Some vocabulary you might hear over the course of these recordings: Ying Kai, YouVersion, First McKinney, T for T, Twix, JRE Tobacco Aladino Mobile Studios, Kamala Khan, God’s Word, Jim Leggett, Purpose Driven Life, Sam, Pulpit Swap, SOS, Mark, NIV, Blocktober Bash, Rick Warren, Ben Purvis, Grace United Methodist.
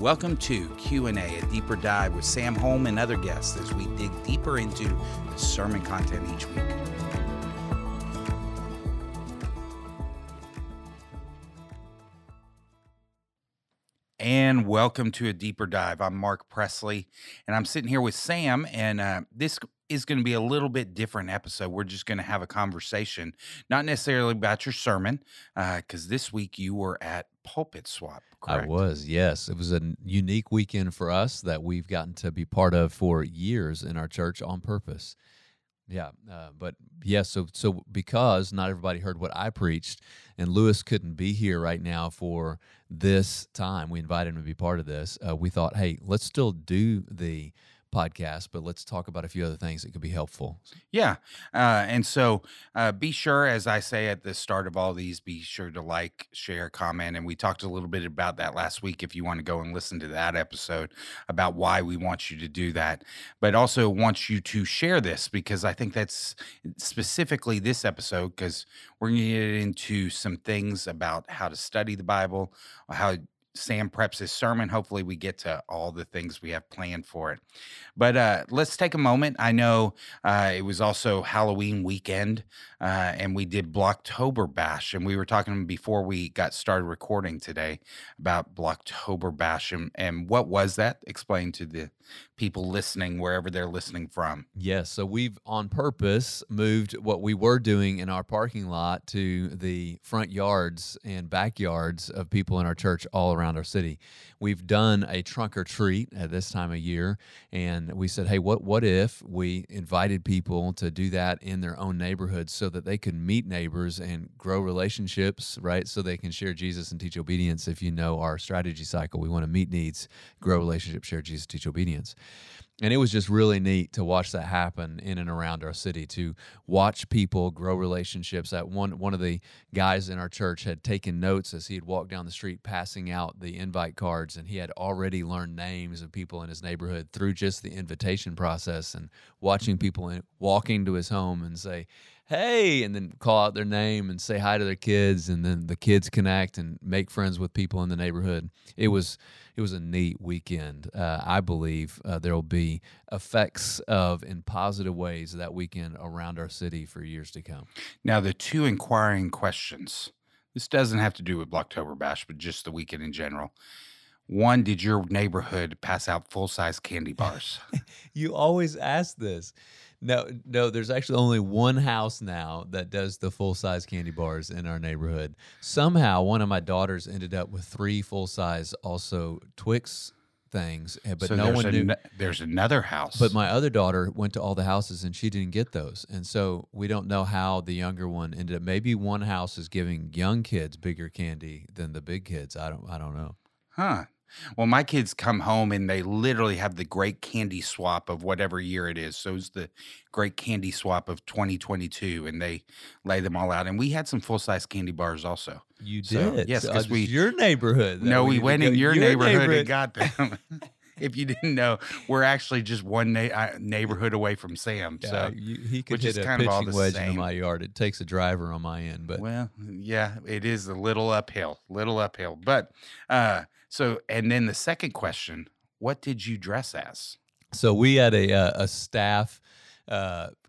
Welcome to Q&A, a deeper dive with Sam Holm and other guests as we dig deeper into the sermon content each week. And welcome to a deeper dive. I'm Mark Presley, and I'm sitting here with Sam, and this is going to be a little bit different episode. We're just going to have a conversation, not necessarily about your sermon, because this week you were at Pulpit Swap, correct? I was, yes. It was a unique weekend for us that we've gotten to be part of for years in our church on purpose. Yeah, but yes, so because not everybody heard what I preached, and Lewis couldn't be here right now for this time, we invited him to be part of this. We thought, hey, let's still do the podcast, but let's talk about a few other things that could be helpful. Yeah, and so be sure, as I say at the start of all these, be sure to like, share, comment, and we talked a little bit about that last week if you want to go and listen to that episode about why we want you to do that, but also want you to share this because I think that's specifically this episode because we're going to get into some things about how to study the Bible, how Sam preps his sermon. Hopefully we get to all the things we have planned for it. But let's take a moment. I know it was also Halloween weekend, and we did Blocktober Bash. And we were talking before we got started recording today about Blocktober Bash. And what was that? Explain to the people listening, wherever they're listening from. Yes, so we've on purpose moved what we were doing in our parking lot to the front yards and backyards of people in our church all around our city. We've done a trunk or treat at this time of year, and we said, hey, what if we invited people to do that in their own neighborhoods so that they could meet neighbors and grow relationships, right? So they can share Jesus and teach obedience. If you know our strategy cycle, we want to meet needs, grow relationships, share Jesus, teach obedience. And it was just really neat to watch that happen in and around our city, to watch people grow relationships. That one of the guys in our church had taken notes as he had walked down the street passing out the invite cards, and he had already learned names of people in his neighborhood through just the invitation process and watching people walking to his home and say, hey, and then call out their name and say hi to their kids, and then the kids connect and make friends with people in the neighborhood. It was a neat weekend. I believe there will be effects of in positive ways that weekend around our city for years to come. Now, the two inquiring questions. This doesn't have to do with Blocktober Bash, but just the weekend in general. One, did your neighborhood pass out full-size candy bars? You always ask this. No, there's actually only one house now that does the full-size candy bars in our neighborhood. Somehow, one of my daughters ended up with 3 full-size also Twix things, but so no one knew. There's another house. But my other daughter went to all the houses, and she didn't get those. And so we don't know how the younger one ended up. Maybe one house is giving young kids bigger candy than the big kids. I don't know. Huh. Well, my kids come home and they literally have the great candy swap of whatever year it is. So it's the great candy swap of 2022, and they lay them all out. And we had some full-size candy bars also. You did? So, yes, because your neighborhood. No, we went in your neighborhood and got them. If you didn't know, we're actually just one neighborhood away from Sam. Yeah, so he could hit a pitching wedge into my yard. It takes a driver on my end, but well, yeah, it is a little uphill. But so, and then the second question: what did you dress as? So we had a staff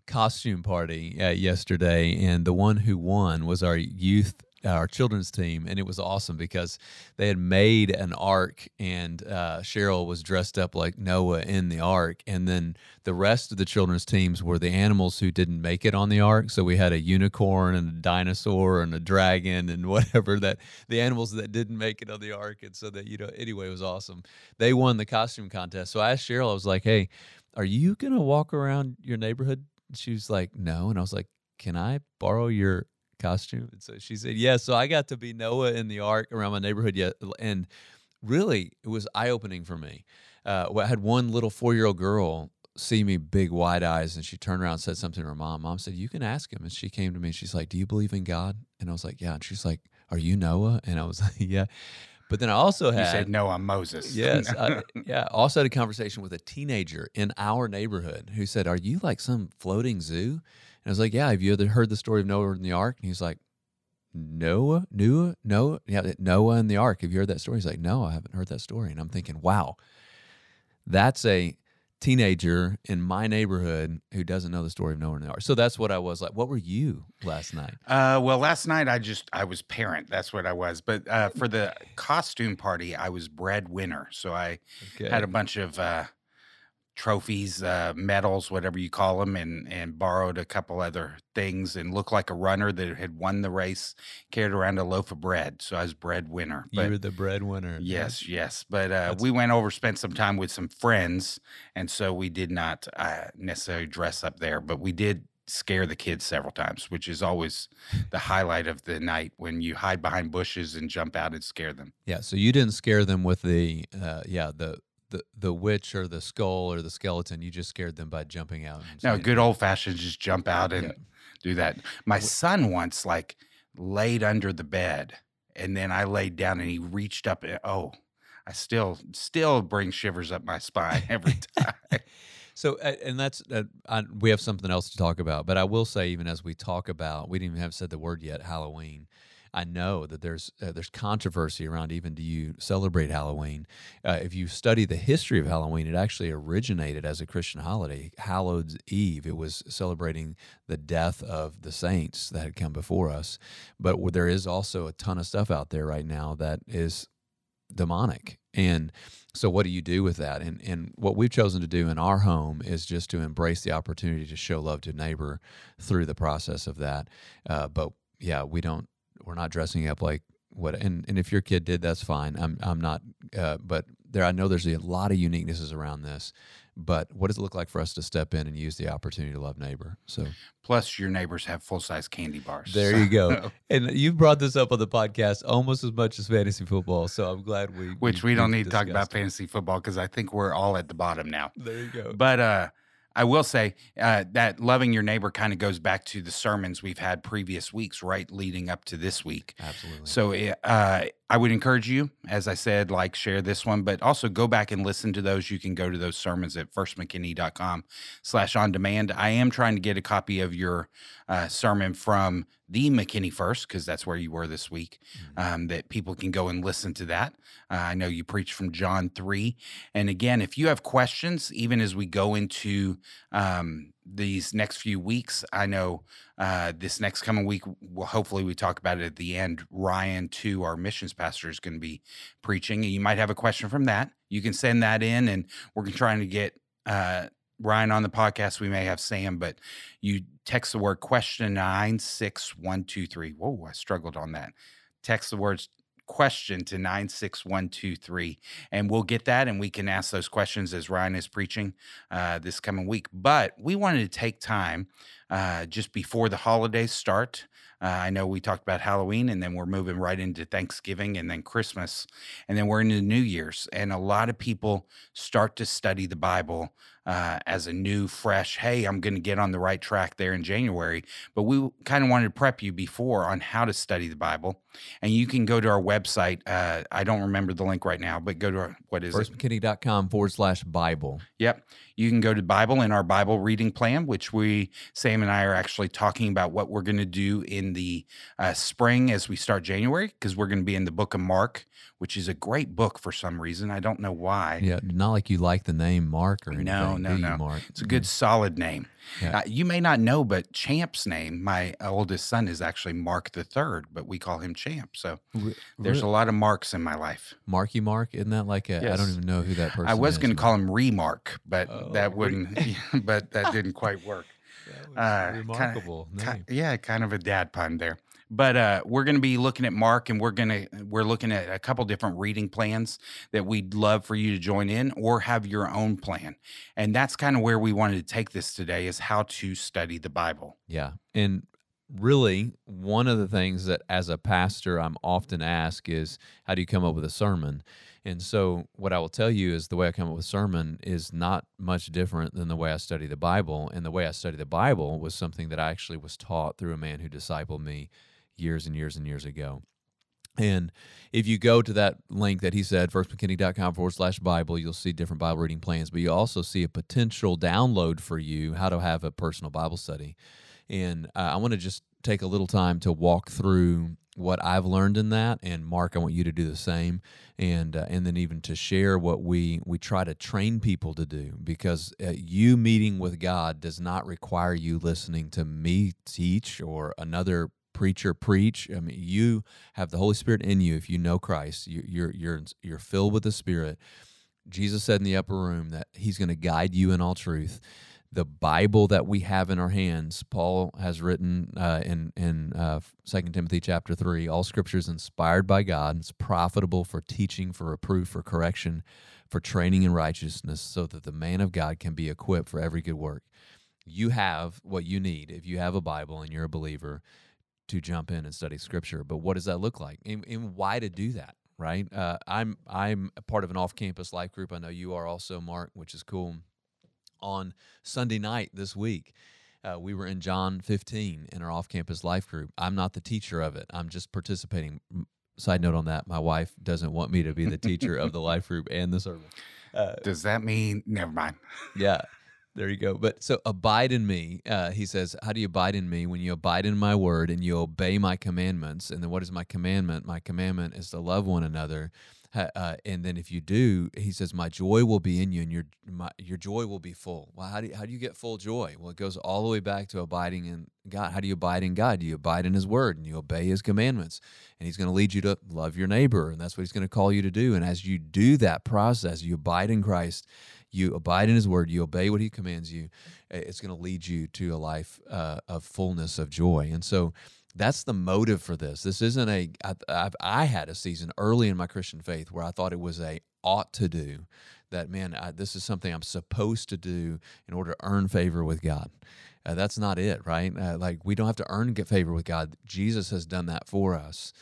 costume party yesterday, and the one who won was our youth. Our children's team, and it was awesome because they had made an ark, and Cheryl was dressed up like Noah in the ark, and then the rest of the children's teams were the animals who didn't make it on the ark. So we had a unicorn and a dinosaur and a dragon and whatever, that the animals that didn't make it on the ark. And so that, you know, anyway, it was awesome. They won the costume contest. So I asked Cheryl, I was like, hey, are you going to walk around your neighborhood? And she was like, no. And I was like, can I borrow your costume? And so she said, yeah. So I got to be Noah in the ark around my neighborhood. Yeah, and really, it was eye-opening for me. I had one little 4-year-old girl see me big wide eyes, and she turned around and said something to her mom. Mom said, you can ask him. And she came to me, and she's like, do you believe in God? And I was like, yeah. And she's like, are you Noah? And I was like, yeah. But then I also had... You said, no, I'm Moses. Yes. Also had a conversation with a teenager in our neighborhood who said, are you like some floating zoo? And I was like, yeah, have you ever heard the story of Noah in the ark? And he's like, Noah and the ark. Have you heard that story? He's like, no, I haven't heard that story. And I'm thinking, wow, that's a teenager in my neighborhood who doesn't know the story of Noah and the ark. So that's what I was like. What were you last night? Well, last night I was parent. That's what I was. But for the costume party, I was breadwinner. So I had a bunch of trophies, medals, whatever you call them, and borrowed a couple other things and looked like a runner that had won the race, carried around a loaf of bread. So I was breadwinner. You were the breadwinner. Yes, yes. But we went over, spent some time with some friends, and so we did not necessarily dress up there, but we did scare the kids several times, which is always the highlight of the night, when you hide behind bushes and jump out and scare them. Yeah, so you didn't scare them with the witch or the skull or the skeleton. You just scared them by jumping out. No, good old-fashioned just jump out and do that. My son once laid under the bed, and then I laid down and he reached up. And, I still bring shivers up my spine every time. So, and that's, we have something else to talk about, but I will say, even as we talk about, we didn't even have said the word yet, Halloween. I know that there's controversy around even do you celebrate Halloween. If you study the history of Halloween, it actually originated as a Christian holiday, Hallowed Eve. It was celebrating the death of the saints that had come before us. But there is also a ton of stuff out there right now that is demonic. And so what do you do with that? And what we've chosen to do in our home is just to embrace the opportunity to show love to neighbor through the process of that. But yeah, we're not dressing up like what, and if your kid did, that's fine. I'm not, but there, I know there's a lot of uniquenesses around this, but what does it look like for us to step in and use the opportunity to love neighbor? So, plus your neighbors have full-size candy bars. There you go. And you've brought this up on the podcast almost as much as fantasy football, so I'm glad we don't need to talk about fantasy football, because I think we're all at the bottom now. There you go. But, I will say that loving your neighbor kind of goes back to the sermons we've had previous weeks, right, leading up to this week. Absolutely. So I would encourage you, as I said, share this one, but also go back and listen to those. You can go to those sermons at firstmckinney.com/on-demand. I am trying to get a copy of your sermon from the McKinney First, because that's where you were this week, that people can go and listen to that. I know you preached from John 3. And again, if you have questions, even as we go into these next few weeks, I know this next coming week, hopefully we talk about it at the end, Ryan, too, our missions pastor, is going to be preaching. And you might have a question from that. You can send that in, and we're trying to get Ryan on the podcast. We may have Sam, but you text the word question 96123. Whoa, I struggled on that. Text the words question to 96123, and we'll get that, and we can ask those questions as Ryan is preaching this coming week. But we wanted to take time just before the holidays start. I know we talked about Halloween, and then we're moving right into Thanksgiving and then Christmas, and then we're into New Year's. And a lot of people start to study the Bible as a new, fresh, hey, I'm going to get on the right track there in January. But we kind of wanted to prep you before on how to study the Bible. And you can go to our website. I don't remember the link right now, but go to our, what is it? FirstMcKinney.com/Bible. Yep. You can go to Bible and our Bible reading plan, which Sam and I are actually talking about what we're going to do in the spring as we start January, because we're going to be in the book of Mark, which is a great book for some reason. I don't know why. Yeah, not like you like the name Mark or anything. No. Mark? It's a good, solid name. Yeah. You may not know, but Champ's name, my oldest son, is actually Mark the Third, but we call him Champ. So there's a lot of Marks in my life. Marky Mark? Isn't that like yes. I don't even know who that person is. I was going to call him Remark, but that didn't quite work. That was remarkable name. Kind of a dad pun there. But we're going to be looking at Mark, and we're looking at a couple different reading plans that we'd love for you to join in or have your own plan. And that's kind of where we wanted to take this today, is how to study the Bible. Yeah. And really, one of the things that as a pastor I'm often asked is, how do you come up with a sermon? And so what I will tell you is the way I come up with a sermon is not much different than the way I study the Bible. And the way I study the Bible was something that I actually was taught through a man who discipled me years and years and years ago. And if you go to that link that he said, firstmckinney.com/Bible, you'll see different Bible reading plans, but you also see a potential download for you, how to have a personal Bible study. And I want to just take a little time to walk through what I've learned in that, and Mark, I want you to do the same, and then even to share what we try to train people to do, because you meeting with God does not require you listening to me teach or another preacher preach. I mean, you have the Holy Spirit in you. If you know Christ, you're filled with the Spirit. Jesus said in the upper room that He's going to guide you in all truth. The Bible that we have in our hands, Paul has written in 2 Timothy chapter 3, all Scripture is inspired by God. It's profitable for teaching, for reproof, for correction, for training in righteousness, so that the man of God can be equipped for every good work. You have what you need if you have a Bible and you're a believer to jump in and study Scripture. But what does that look like? And why to do that, right? I'm a part of an off-campus life group. I know you are also, Mark, which is cool. On Sunday night this week, we were in John 15 in our off-campus life group. I'm not the teacher of it. I'm just participating. Side note on that, my wife doesn't want me to be the teacher of the life group and the service. Does that mean, never mind. Yeah, there you go. But so abide in me. He says, how do you abide in me? When you abide in my word and you obey my commandments. And then what is my commandment? My commandment is to love one another. And then if you do, he says, my joy will be in you and your joy will be full. Well, how do you get full joy? Well, it goes all the way back to abiding in God. How do you abide in God? You abide in his word and you obey his commandments, and he's going to lead you to love your neighbor. And that's what he's going to call you to do. And as you do that process, you abide in Christ, you abide in his word, you obey what he commands you. It's going to lead you to a life of fullness of joy. And so, that's the motive for this. This isn't I had a season early in my Christian faith where I thought it was a ought to do, that, man, this is something I'm supposed to do in order to earn favor with God. That's not it, right? We don't have to earn favor with God. Jesus has done that for us.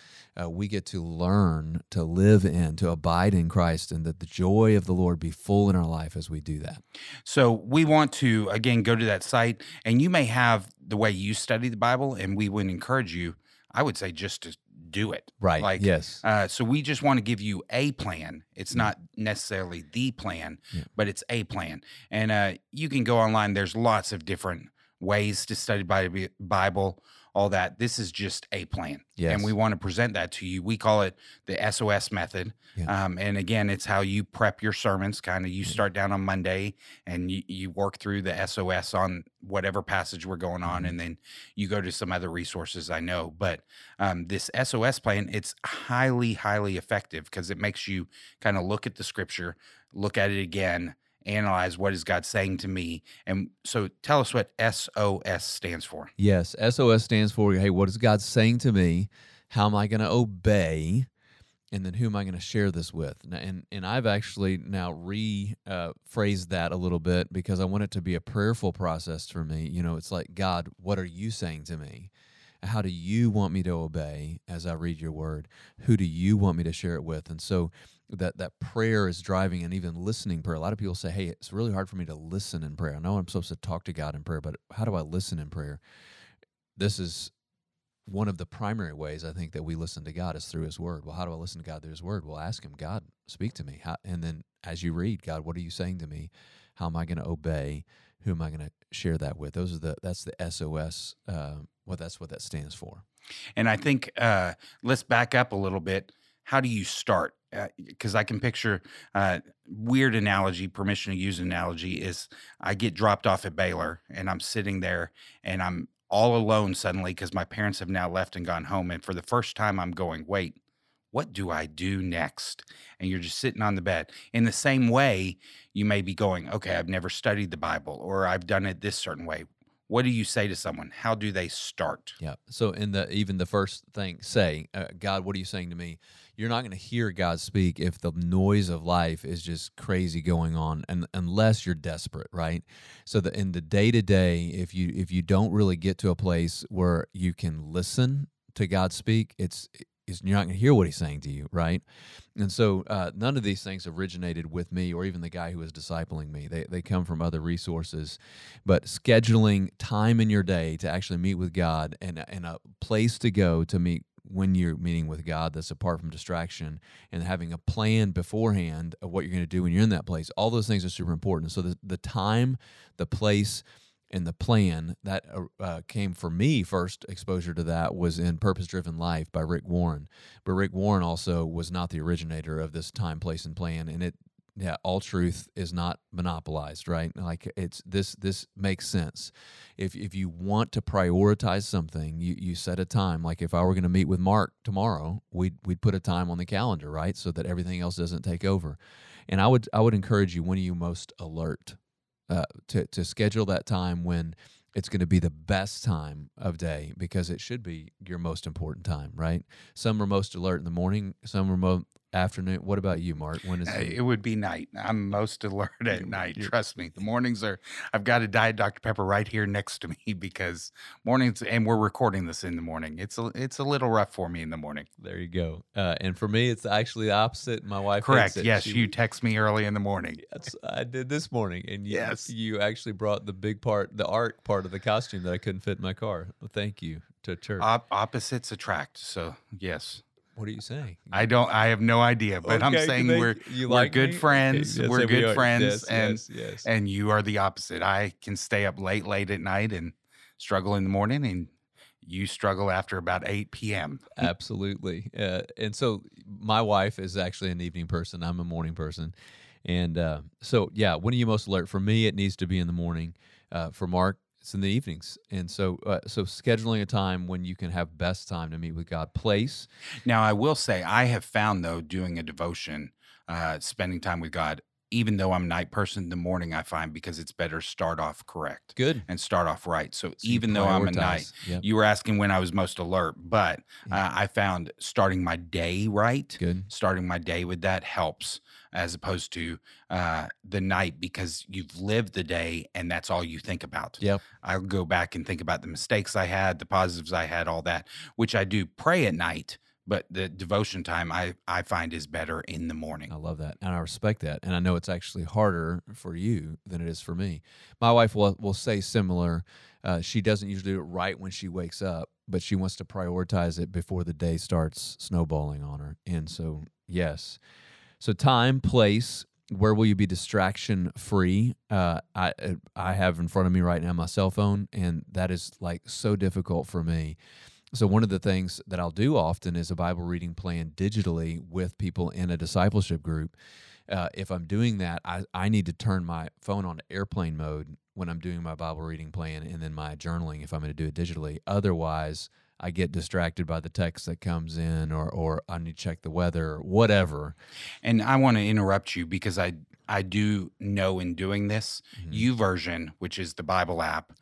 We get to learn to live in, to abide in Christ, and that the joy of the Lord be full in our life as we do that. So we want to, again, go to that site, and you may have the way you study the Bible, and we would encourage you, I would say, just to do it. Right, yes. So we just want to give you a plan. It's not necessarily the plan, but it's a plan. And you can go online. There's lots of different ways to study the Bible, all that. This is just a plan. Yes. And we want to present that to you. We call it the SOS method. Yeah. And again, it's how you prep your sermons. Kind of you start down on Monday and you work through the SOS on whatever passage we're going on. And then you go to some other resources, I know. But this SOS plan, it's highly, highly effective because it makes you kind of look at the scripture, look at it again, analyze what is God saying to me. And so tell us what SOS stands for. Yes, SOS stands for, hey, what is God saying to me? How am I going to obey? And then who am I going to share this with? And I've actually now rephrased that a little bit because I want it to be a prayerful process for me. You know, it's like, God, what are you saying to me? How do you want me to obey as I read your word? Who do you want me to share it with? And so that prayer is driving, and even listening prayer. A lot of people say, hey, it's really hard for me to listen in prayer. I know I'm supposed to talk to God in prayer, but how do I listen in prayer? This is one of the primary ways I think that we listen to God is through his word. Well, how do I listen to God through his word? Well, ask him, God, speak to me. And then as you read, God, what are you saying to me? How am I going to obey? Who am I going to share that with? That's the SOS. That's what that stands for. And I think let's back up a little bit. How do you start? Because I can picture weird analogy, permission to use analogy, is I get dropped off at Baylor and I'm sitting there and I'm all alone suddenly because my parents have now left and gone home. And for the first time, I'm going, wait, what do I do next? And you're just sitting on the bed. In the same way, you may be going, okay, I've never studied the Bible, or I've done it this certain way. What do you say to someone? How do they start? Yeah. So even the first thing, say, God, what are you saying to me? You're not going to hear God speak if the noise of life is just crazy going on, and unless you're desperate, right? So in the day to day, if you don't really get to a place where you can listen to God speak, you're not going to hear what he's saying to you, right? And so none of these things originated with me or even the guy who was discipling me. They come from other resources. But scheduling time in your day to actually meet with God, and a place to go to meet when you're meeting with God that's apart from distraction, and having a plan beforehand of what you're going to do when you're in that place, all those things are super important. So the time, the place, and the plan that came for me. First exposure to that was in Purpose Driven Life by Rick Warren. But Rick Warren also was not the originator of this time, place, and plan. And it, yeah, all truth is not monopolized, right? Like it's this makes sense. If you want to prioritize something, you set a time. Like if I were going to meet with Mark tomorrow, we'd put a time on the calendar, right? So that everything else doesn't take over. And I would encourage you, when are you most alert, to schedule that time when it's going to be the best time of day, because it should be your most important time, right? Some are most alert in the morning, some are afternoon. What about you, Mark? When is it? It would be night. I'm most alert at night. Trust me. The mornings are, I've got a Diet Dr. Pepper right here next to me, because mornings, and we're recording this in the morning. It's a little rough for me in the morning. There you go. And for me, it's actually the opposite. My wife. Correct. Yes. You text me early in the morning. Yes, I did this morning. And you actually brought the big part, the art part of the costume that I couldn't fit in my car. Well, thank you to church. Opposites attract. So yes. What are you saying? I have no idea, but okay, I'm saying we're good friends. Okay, we're good friends, yes. And you are the opposite. I can stay up late at night and struggle in the morning, and you struggle after about 8 p.m. Absolutely. And so my wife is actually an evening person. I'm a morning person. And so, yeah, when are you most alert? For me, it needs to be in the morning. For Mark, it's in the evenings. And so scheduling a time when you can have best time to meet with God. Place. Now, I will say, I have found, though, doing a devotion, spending time with God, even though I'm a night person, the morning I find, because it's better start off correct. Good. And start off right. So even though I'm a night, you were asking when I was most alert, but I found starting my day right, starting my day with that helps, as opposed to the night, because you've lived the day and that's all you think about. Yep. I'll go back and think about the mistakes I had, the positives I had, all that, which I do pray at night, but the devotion time I find is better in the morning. I love that, and I respect that, and I know it's actually harder for you than it is for me. My wife will say similar. She doesn't usually do it right when she wakes up, but she wants to prioritize it before the day starts snowballing on her, and so, yes. So time, place, where will you be distraction-free? I have in front of me right now my cell phone, and that is like so difficult for me. So one of the things that I'll do often is a Bible reading plan digitally with people in a discipleship group. If I'm doing that, I need to turn my phone on to airplane mode when I'm doing my Bible reading plan, and then my journaling if I'm going to do it digitally. Otherwise, I get distracted by the text that comes in, or I need to check the weather, or whatever. And I want to interrupt you, because I do know, in doing this, YouVersion, which is the Bible app,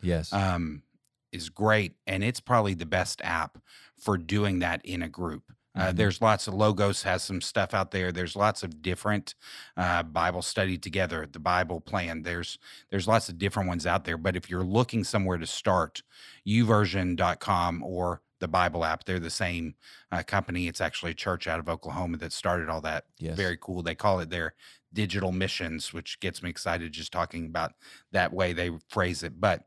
is great, and it's probably the best app for doing that in a group. There's lots of Logos has some stuff out there. There's lots of different Bible study together, the Bible plan. There's lots of different ones out there. But if you're looking somewhere to start, YouVersion.com or the Bible app, they're the same company. It's actually a church out of Oklahoma that started all that. Yes. Very cool. They call it their digital missions, which gets me excited just talking about that way they phrase it. But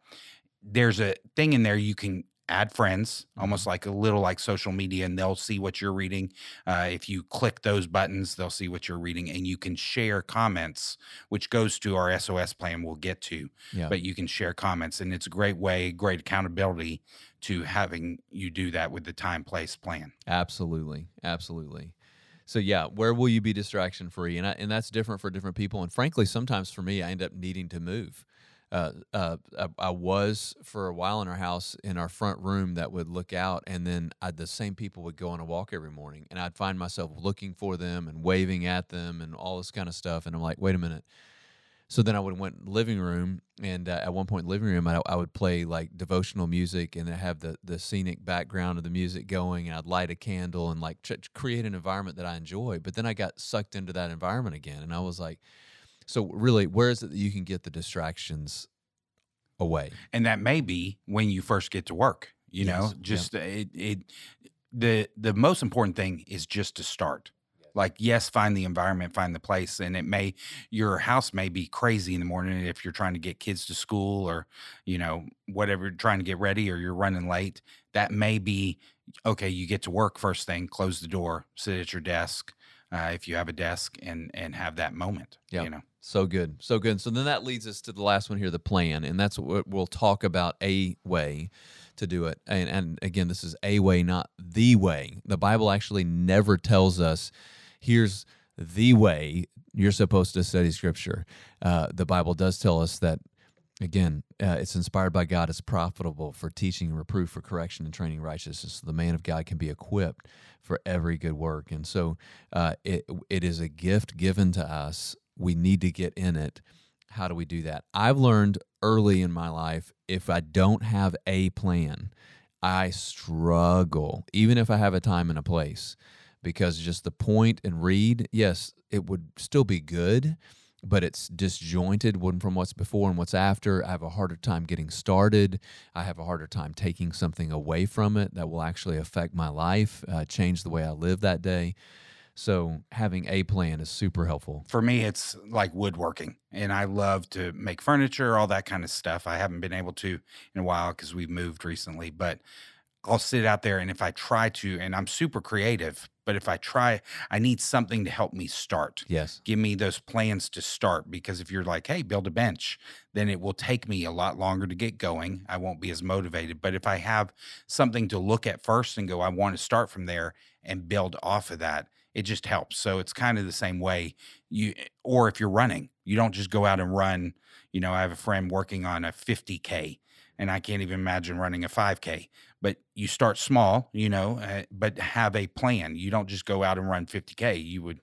there's a thing in there you can add friends, almost like a little like social media, and they'll see what you're reading. If you click those buttons, they'll see what you're reading, and you can share comments, which goes to our SOS plan we'll get to. Yeah. But you can share comments, and it's a great way, great accountability to having you do that with the time, place, plan. Absolutely. Absolutely. So yeah, where will you be distraction free? And that's different for different people. And frankly, sometimes for me, I end up needing to move. I was for a while in our house in our front room that would look out, and then the same people would go on a walk every morning, and I'd find myself looking for them and waving at them and all this kind of stuff. And I'm like, wait a minute. So then I would went living room, and at one point living room, I would play like devotional music, and I have the scenic background of the music going, and I'd light a candle and like create an environment that I enjoy. But then I got sucked into that environment again, and I was like, so really, where is it that you can get the distractions away? And that may be when you first get to work, you know, just the most important thing is just to start. Like, yes, find the environment, find the place, and it may, your house may be crazy in the morning if you're trying to get kids to school, or, you know, whatever, trying to get ready, or you're running late. That may be, okay, you get to work first thing, close the door, sit at your desk. if you have a desk and have that moment. Yeah, you know? So good, so good. So then that leads us to the last one here, the plan, and that's what we'll talk about, a way to do it. And again, this is a way, not the way. The Bible actually never tells us, here's the way you're supposed to study Scripture. The Bible does tell us that, again, it's inspired by God. It's profitable for teaching, reproof, for correction, and training righteousness. So the man of God can be equipped for every good work. And so it is a gift given to us. We need to get in it. How do we do that? I've learned early in my life, if I don't have a plan, I struggle, even if I have a time and a place, because just the point and read, yes, it would still be good, but it's disjointed from what's before and what's after. I have a harder time getting started. I have a harder time taking something away from it that will actually affect my life, change the way I live that day. So having a plan is super helpful. For me, it's like woodworking, and I love to make furniture, all that kind of stuff. I haven't been able to in a while because we've moved recently, but I'll sit out there, and if I try to, and I'm super creative, but if I try, I need something to help me start. Yes. Give me those plans to start, because if you're like, hey, build a bench, then it will take me a lot longer to get going. I won't be as motivated. But if I have something to look at first and go, I want to start from there and build off of that, it just helps. So it's kind of the same way or if you're running, you don't just go out and run. You know, I have a friend working on a 50K, and I can't even imagine running a 5K. But you start small, you know, but have a plan. You don't just go out and run 50K. You would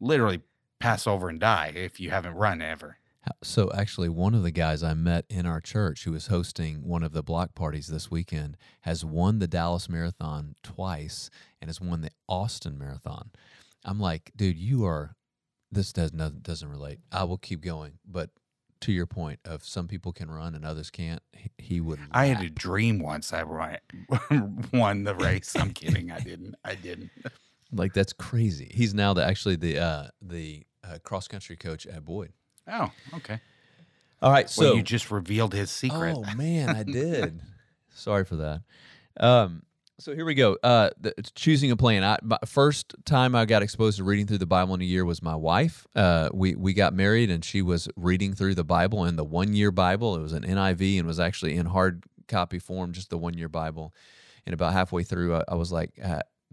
literally pass over and die if you haven't run ever. So actually, one of the guys I met in our church who was hosting one of the block parties this weekend has won the Dallas Marathon twice and has won the Austin Marathon. I'm like, dude, this doesn't relate. I will keep going, but to your point of some people can run and others can't, he would lap. I had a dream once I won the race. I'm kidding. I didn't. Like, that's crazy. He's now the cross country coach at Boyd. Oh, okay. All right. So you just revealed his secret. Oh man, I did. Sorry for that. So here we go. Choosing a plan. My first time I got exposed to reading through the Bible in a year was my wife. We got married, and she was reading through the Bible in the one-year Bible. It was an NIV and was actually in hard copy form, just the one-year Bible. And about halfway through, I was like,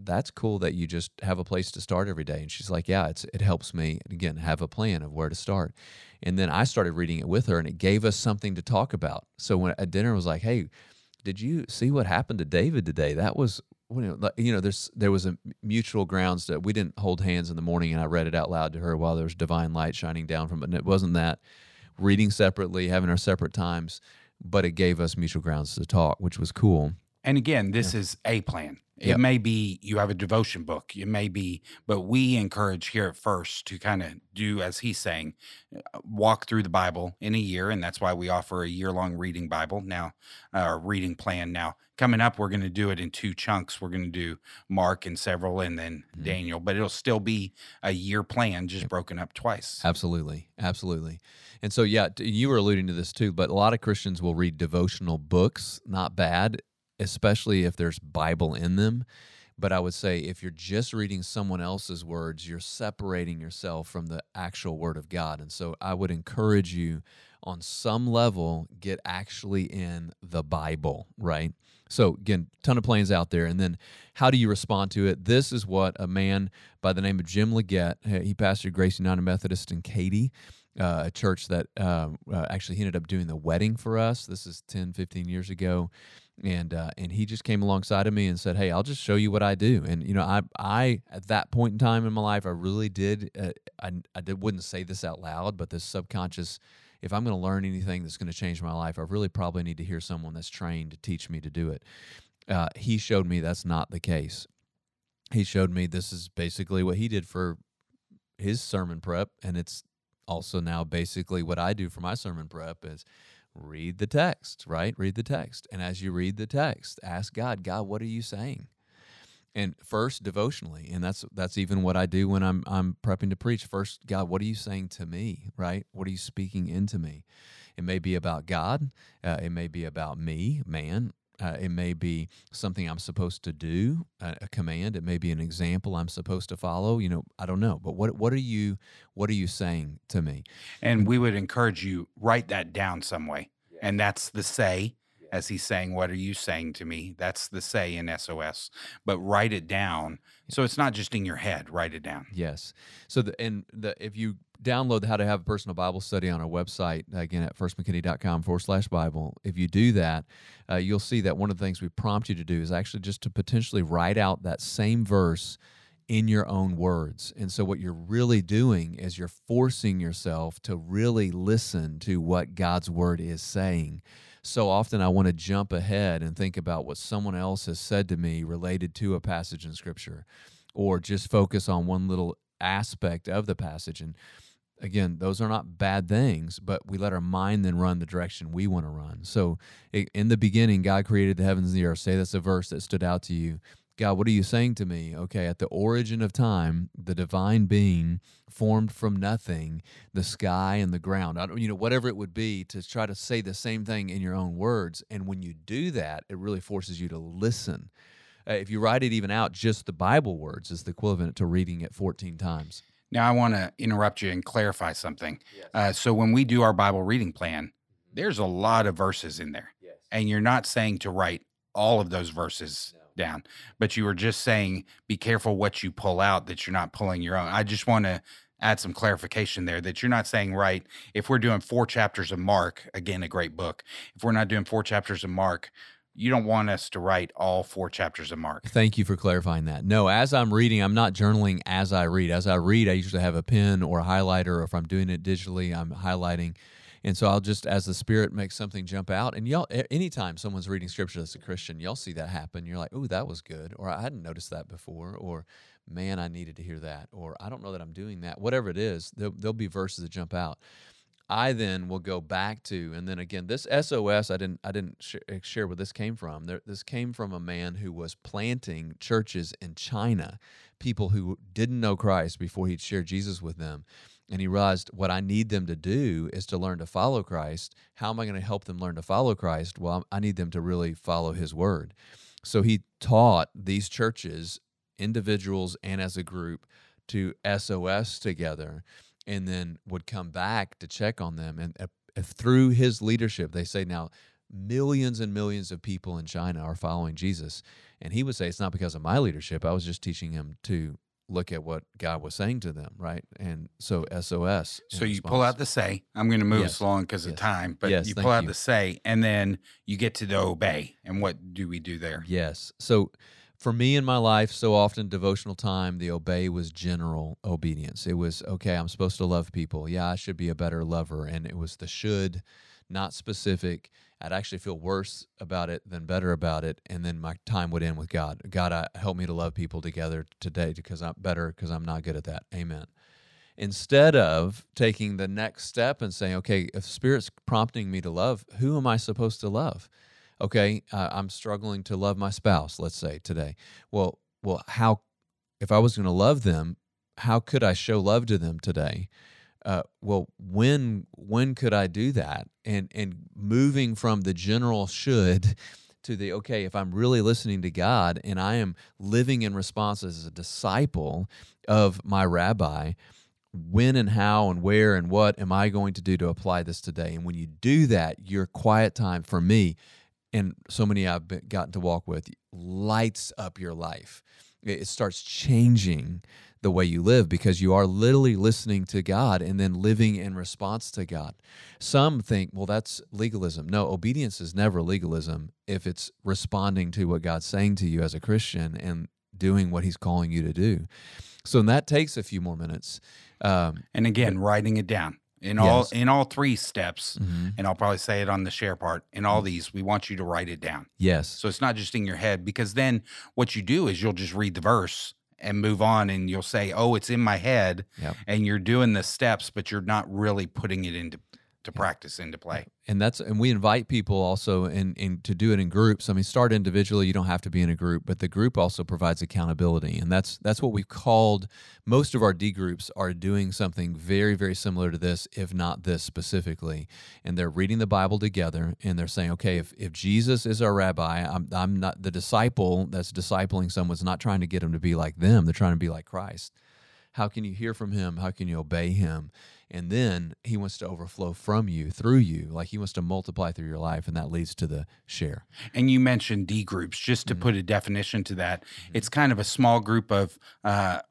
that's cool that you just have a place to start every day. And she's like, yeah, it helps me, again, have a plan of where to start. And then I started reading it with her, and it gave us something to talk about. So when at dinner, I was like, hey, did you see what happened to David today? That was, you know, there was a mutual grounds that we didn't hold hands in the morning, and I read it out loud to her while there was divine light shining down from it. And it wasn't that reading separately, having our separate times, but it gave us mutual grounds to talk, which was cool. And again, this is a plan. It may be you have a devotion book. It may be, but we encourage here at First to kind of do as he's saying, walk through the Bible in a year, and that's why we offer a year-long reading Bible now, reading plan now. Coming up, we're going to do it in two chunks. We're going to do Mark and several, and then Daniel, but it'll still be a year plan, just broken up twice. Absolutely, absolutely. And so, yeah, you were alluding to this too, but a lot of Christians will read devotional books, not bad, especially if there's Bible in them. But I would say if you're just reading someone else's words, you're separating yourself from the actual Word of God. And so I would encourage you on some level, get actually in the Bible, right? So again, ton of plans out there. And then how do you respond to it? This is what a man by the name of Jim Leggett, he pastored Grace United Methodist in Katy, a church that actually he ended up doing the wedding for us. This is 10, 15 years ago. And he just came alongside of me and said, hey, I'll just show you what I do. And, you know, I at that point in time in my life, I really did, wouldn't say this out loud, but this subconscious, if I'm going to learn anything that's going to change my life, I really probably need to hear someone that's trained to teach me to do it. He showed me that's not the case. He showed me this is basically what he did for his sermon prep, and it's also now basically what I do for my sermon prep is read the text, right? Read the text. And as you read the text, ask God, what are you saying? And first, devotionally, and that's even what I do when I'm prepping to preach. First, God, what are you saying to me, right? What are you speaking into me? It may be about God. It may be about me, man. It may be something I'm supposed to do, a command. It may be an example I'm supposed to follow. You know, I don't know. But what are you saying to me? And we would encourage you, write that down some way. Yeah. And that's the say. As he's saying, what are you saying to me? That's the say in SOS. But write it down. So it's not just in your head. Write it down. Yes. So if you download the How to Have a Personal Bible Study on our website, again, at firstmckinney.com/Bible, if you do that, you'll see that one of the things we prompt you to do is actually just to potentially write out that same verse in your own words. And so what you're really doing is you're forcing yourself to really listen to what God's Word is saying. So often I want to jump ahead and think about what someone else has said to me related to a passage in Scripture, or just focus on one little aspect of the passage. And again, those are not bad things, but we let our mind then run the direction we want to run. So in the beginning, God created the heavens and the earth. Say that's a verse that stood out to you. God, what are you saying to me? Okay, at the origin of time, the divine being formed from nothing, the sky and the ground. I don't, whatever it would be, to try to say the same thing in your own words. And when you do that, it really forces you to listen. If you write it even out, just the Bible words is the equivalent to reading it 14 times. Now, I want to interrupt you and clarify something. Yes. So when we do our Bible reading plan, there's a lot of verses in there. Yes. And you're not saying to write all of those verses down, but you were just saying be careful what you pull out, that you're not pulling your own. I just want to add some clarification there, that you're not saying, right, if we're doing 4 chapters of Mark, again, a great book, if we're not doing 4 chapters of Mark, you don't want us to write all 4 chapters of Mark. Thank you for clarifying that. No, as I'm reading, I'm not journaling as I read. As I read, I usually have a pen or a highlighter, or if I'm doing it digitally, I'm highlighting. And so I'll just, as the Spirit makes something jump out, and y'all, anytime someone's reading Scripture that's a Christian, y'all see that happen. You're like, oh, that was good, or I hadn't noticed that before, or man, I needed to hear that, or I don't know that I'm doing that. Whatever it is, there'll be verses that jump out. I then will go back to, and then again, this SOS, I didn't share where this came from. This came from a man who was planting churches in China, people who didn't know Christ before he'd shared Jesus with them. And he realized, what I need them to do is to learn to follow Christ. How am I going to help them learn to follow Christ? Well, I need them to really follow His Word. So he taught these churches, individuals and as a group, to SOS together, and then would come back to check on them. And through his leadership, they say now millions and millions of people in China are following Jesus. And he would say, it's not because of my leadership. I was just teaching him to look at what God was saying to them, right? And so SOS. So you pull out the say. I'm going to move us along because of time, but you pull out the say, and then you get to the obey. And what do we do there? Yes. So for me in my life, so often devotional time, the obey was general obedience. It was, okay, I'm supposed to love people. Yeah, I should be a better lover. And it was the should, not specific. I'd actually feel worse about it than better about it, and then my time would end with God. God, help me to love people together today because I'm better, because I'm not good at that. Amen. Instead of taking the next step and saying, okay, if Spirit's prompting me to love, who am I supposed to love? Okay, I'm struggling to love my spouse, let's say, today. Well, how? If I was going to love them, how could I show love to them today? When could I do that? And moving from the general should to the, okay, if I'm really listening to God and I am living in response as a disciple of my rabbi, when and how and where and what am I going to do to apply this today? And when you do that, your quiet time, for me, and so many I've gotten to walk with, lights up your life. It starts changing the way you live because you are literally listening to God and then living in response to God. Some think, well, that's legalism. No, obedience is never legalism if it's responding to what God's saying to you as a Christian and doing what He's calling you to do. So that takes a few more minutes. And again, writing it down. In all 3 steps, and I'll probably say it on the share part, in all these, we want you to write it down. Yes. So it's not just in your head, because then what you do is you'll just read the verse and move on, and you'll say, oh, it's in my head, and you're doing the steps, but you're not really putting it into to practice and to play. And we invite people also in to do it in groups. I mean, start individually. You don't have to be in a group, but the group also provides accountability. And that's what we've called, most of our D groups are doing something very, very similar to this, if not this specifically. And they're reading the Bible together and they're saying, okay, if Jesus is our rabbi, I'm not the disciple that's discipling someone's not trying to get them to be like them. They're trying to be like Christ. How can you hear from him? How can you obey him? And then he wants to overflow from you, through you. Like he wants to multiply through your life, and that leads to the share. And you mentioned D groups. Just to put a definition to that, it's kind of a small group of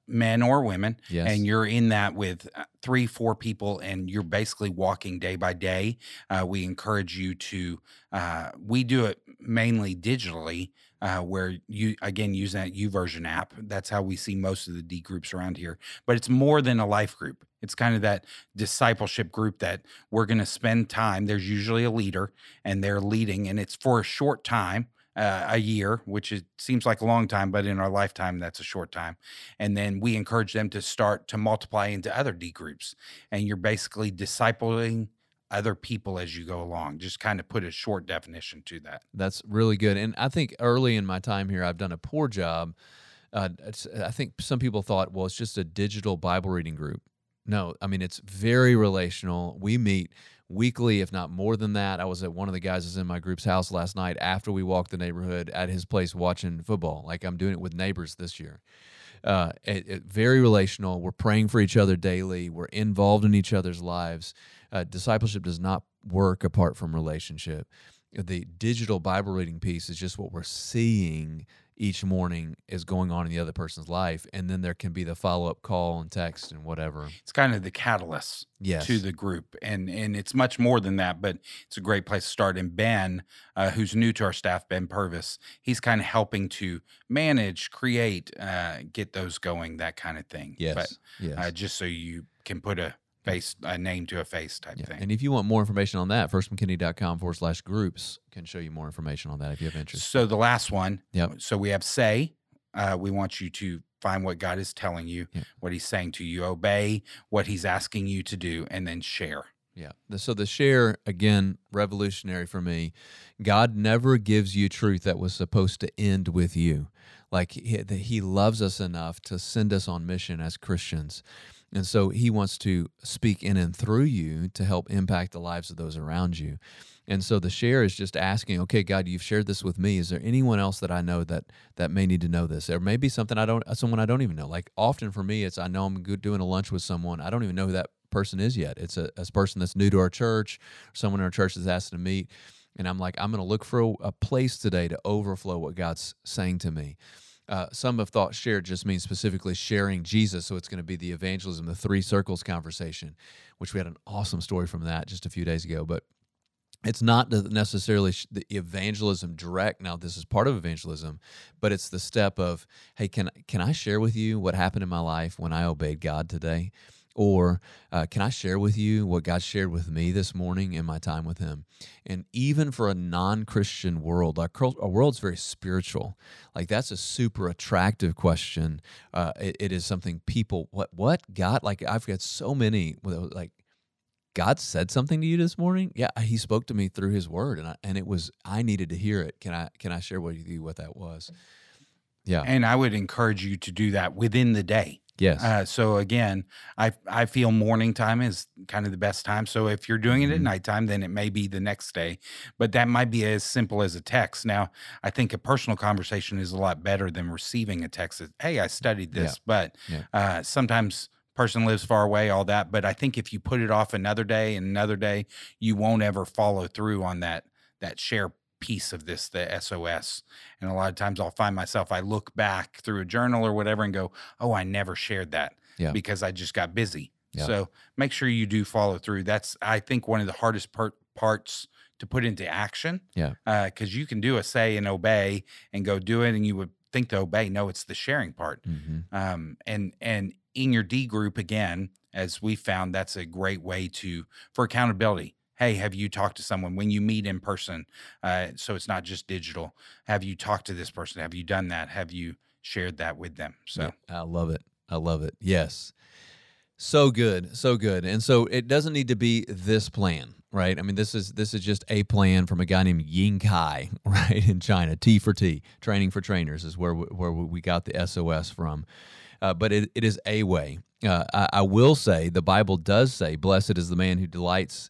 men or women, and you're in that with 3-4 people, and you're basically walking day by day. We encourage you to, we do it mainly digitally, where you, again, use that YouVersion app. That's how we see most of the D groups around here. But it's more than a life group. It's kind of that discipleship group that we're going to spend time. There's usually a leader, and they're leading, and it's for a short time, a year, which seems like a long time, but in our lifetime, that's a short time. And then we encourage them to start to multiply into other D groups, and you're basically discipling other people as you go along. Just kind of put a short definition to that. That's really good. And I think early in my time here, I've done a poor job. I think some people thought, well, it's just a digital Bible reading group. No, I mean, it's very relational. We meet weekly, if not more than that. I was at one of the guys that's in my group's house last night after we walked the neighborhood at his place watching football. Like I'm doing it with neighbors this year. Very relational. We're praying for each other daily. We're involved in each other's lives. Discipleship does not work apart from relationship. The digital Bible reading piece is just what we're seeing each morning is going on in the other person's life, and then there can be the follow-up call and text and whatever. It's kind of the catalyst to the group, and it's much more than that, but it's a great place to start. And Ben, who's new to our staff, Ben Purvis, he's kind of helping to manage, create, get those going, that kind of thing. Just so you can put a name to a face type thing. And if you want more information on that, firstmckinney.com/groups can show you more information on that if you have interest. So the last one, so we have say, we want you to find what God is telling you, what he's saying to you, obey what he's asking you to do, and then share. Yeah. So the share, again, revolutionary for me. God never gives you truth that was supposed to end with you. Like he loves us enough to send us on mission as Christians. And so he wants to speak in and through you to help impact the lives of those around you. And so the share is just asking, okay, God, you've shared this with me. Is there anyone else that I know that may need to know this? There may be someone I don't even know. Like often for me, it's I know I'm doing a lunch with someone. I don't even know who that person is yet. It's a person that's new to our church, someone in our church that's asked to meet. And I'm like, I'm going to look for a place today to overflow what God's saying to me. Some have thought share just means specifically sharing Jesus, so it's going to be the evangelism, the three circles conversation, which we had an awesome story from that just a few days ago. But it's not necessarily the evangelism direct. Now, this is part of evangelism, but it's the step of, hey, can I share with you what happened in my life when I obeyed God today? Or can I share with you what God shared with me this morning in my time with him? And even for a non-Christian world, our world's very spiritual. Like that's a super attractive question. It is something people, what God, like I've got so many, like God said something to you this morning? Yeah, he spoke to me through his word and it was, I needed to hear it. Can I share with you what that was? Yeah. And I would encourage you to do that within the day. Yes. So again, I feel morning time is kind of the best time. So if you're doing it at nighttime, then it may be the next day, but that might be as simple as a text. Now, I think a personal conversation is a lot better than receiving a text that, hey, I studied this, but sometimes person lives far away, all that. But I think if you put it off another day, you won't ever follow through on that share piece of this, the SOS. And a lot of times I'll find myself, I look back through a journal or whatever and go, oh, I never shared that because I just got busy. Yeah. So make sure you do follow through. That's, I think, one of the hardest parts to put into action. Yeah. Because you can do a say and obey and go do it, and you would think to obey. No, it's the sharing part. Mm-hmm. And in your D group, again, as we found, that's a great way for accountability. Hey, have you talked to someone when you meet in person? So it's not just digital. Have you talked to this person? Have you done that? Have you shared that with them? So yeah, I love it. Yes. So good. And so it doesn't need to be this plan. right? I mean, this is just a plan from a guy named Ying Kai, right, in China. T for T, training for trainers, is where we got the SOS from. But it is a way. I will say the Bible does say, "Blessed is the man who delights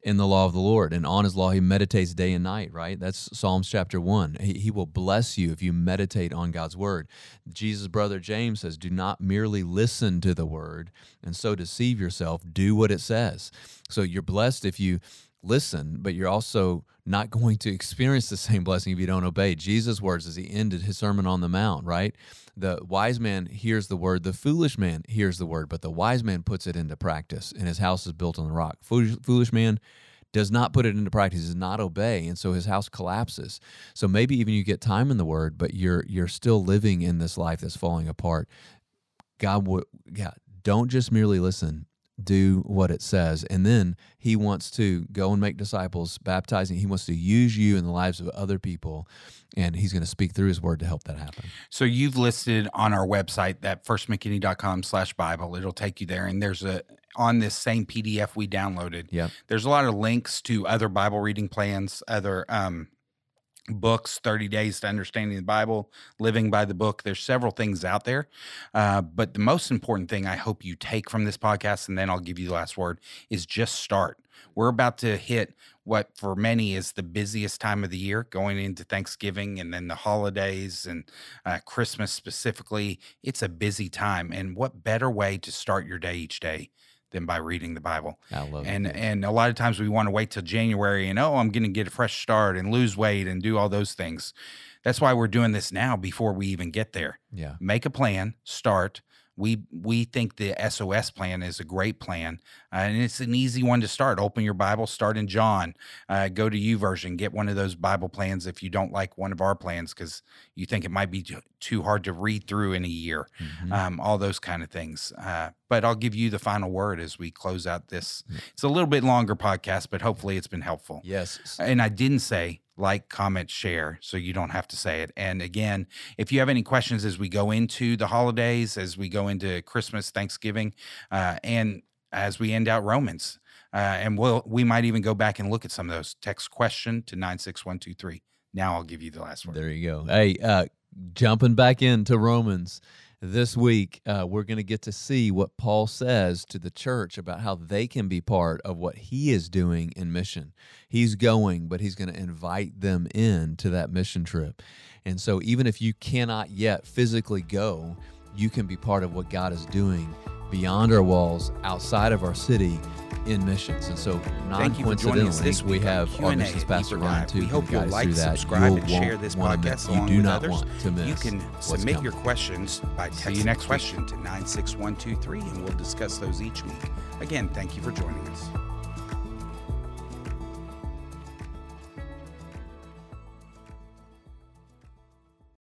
in the law of the Lord, and on his law he meditates day and night," right? That's Psalms chapter 1. He will bless you if you meditate on God's word. Jesus' brother James says, do not merely listen to the word and so deceive yourself. Do what it says. So you're blessed if you listen, but you're also not going to experience the same blessing if you don't obey Jesus' words as he ended his Sermon on the Mount, right? The wise man hears the word, the foolish man hears the word, but the wise man puts it into practice, and his house is built on the rock. Foolish man does not put it into practice, does not obey, and so his house collapses. So maybe even you get time in the word, but you're still living in this life that's falling apart. God, don't just merely listen. Do what it says. And then he wants to go and make disciples, baptizing. He wants to use you in the lives of other people, and he's going to speak through his word to help that happen. So you've listed on our website that firstmckinney.com/Bible. It'll take you there. And there's on this same PDF we downloaded, yep, there's a lot of links to other Bible reading plans, other books, 30 Days to Understanding the Bible, Living by the Book. There's several things out there. But the most important thing I hope you take from this podcast, and then I'll give you the last word, is just start. We're about to hit what for many is the busiest time of the year, going into Thanksgiving and then the holidays and Christmas specifically. It's a busy time. And what better way to start your day each day than by reading the Bible? I love it. And a lot of times we want to wait till January and, I'm going to get a fresh start and lose weight and do all those things. That's why we're doing this now before we even get there. Yeah. Make a plan, start. We think the SOS plan is a great plan, and it's an easy one to start. Open your Bible, start in John, go to YouVersion, get one of those Bible plans if you don't like one of our plans because you think it might be too hard to read through in a year, all those kind of things. But I'll give you the final word as we close out this. It's a little bit longer podcast, but hopefully it's been helpful. Yes. And I didn't say like, comment, share, so you don't have to say it. And again, if you have any questions as we go into the holidays, as we go into Christmas, Thanksgiving, and as we end out Romans, and we might even go back and look at some of those. Text question to 96123. Now I'll give you the last one. There you go. Hey, jumping back into Romans this week, we're going to get to see what Paul says to the church about how they can be part of what he is doing in mission. He's going, but he's going to invite them in to that mission trip. And so even if you cannot yet physically go, you can be part of what God is doing beyond our walls, outside of our city, in missions. And so, non-coincidentally, we have our missions pastor Ryan too. We hope you'll like, subscribe, and share this podcast along with others. You can submit your questions by texting next question to 96123, and we'll discuss those each week. Again, thank you for joining us.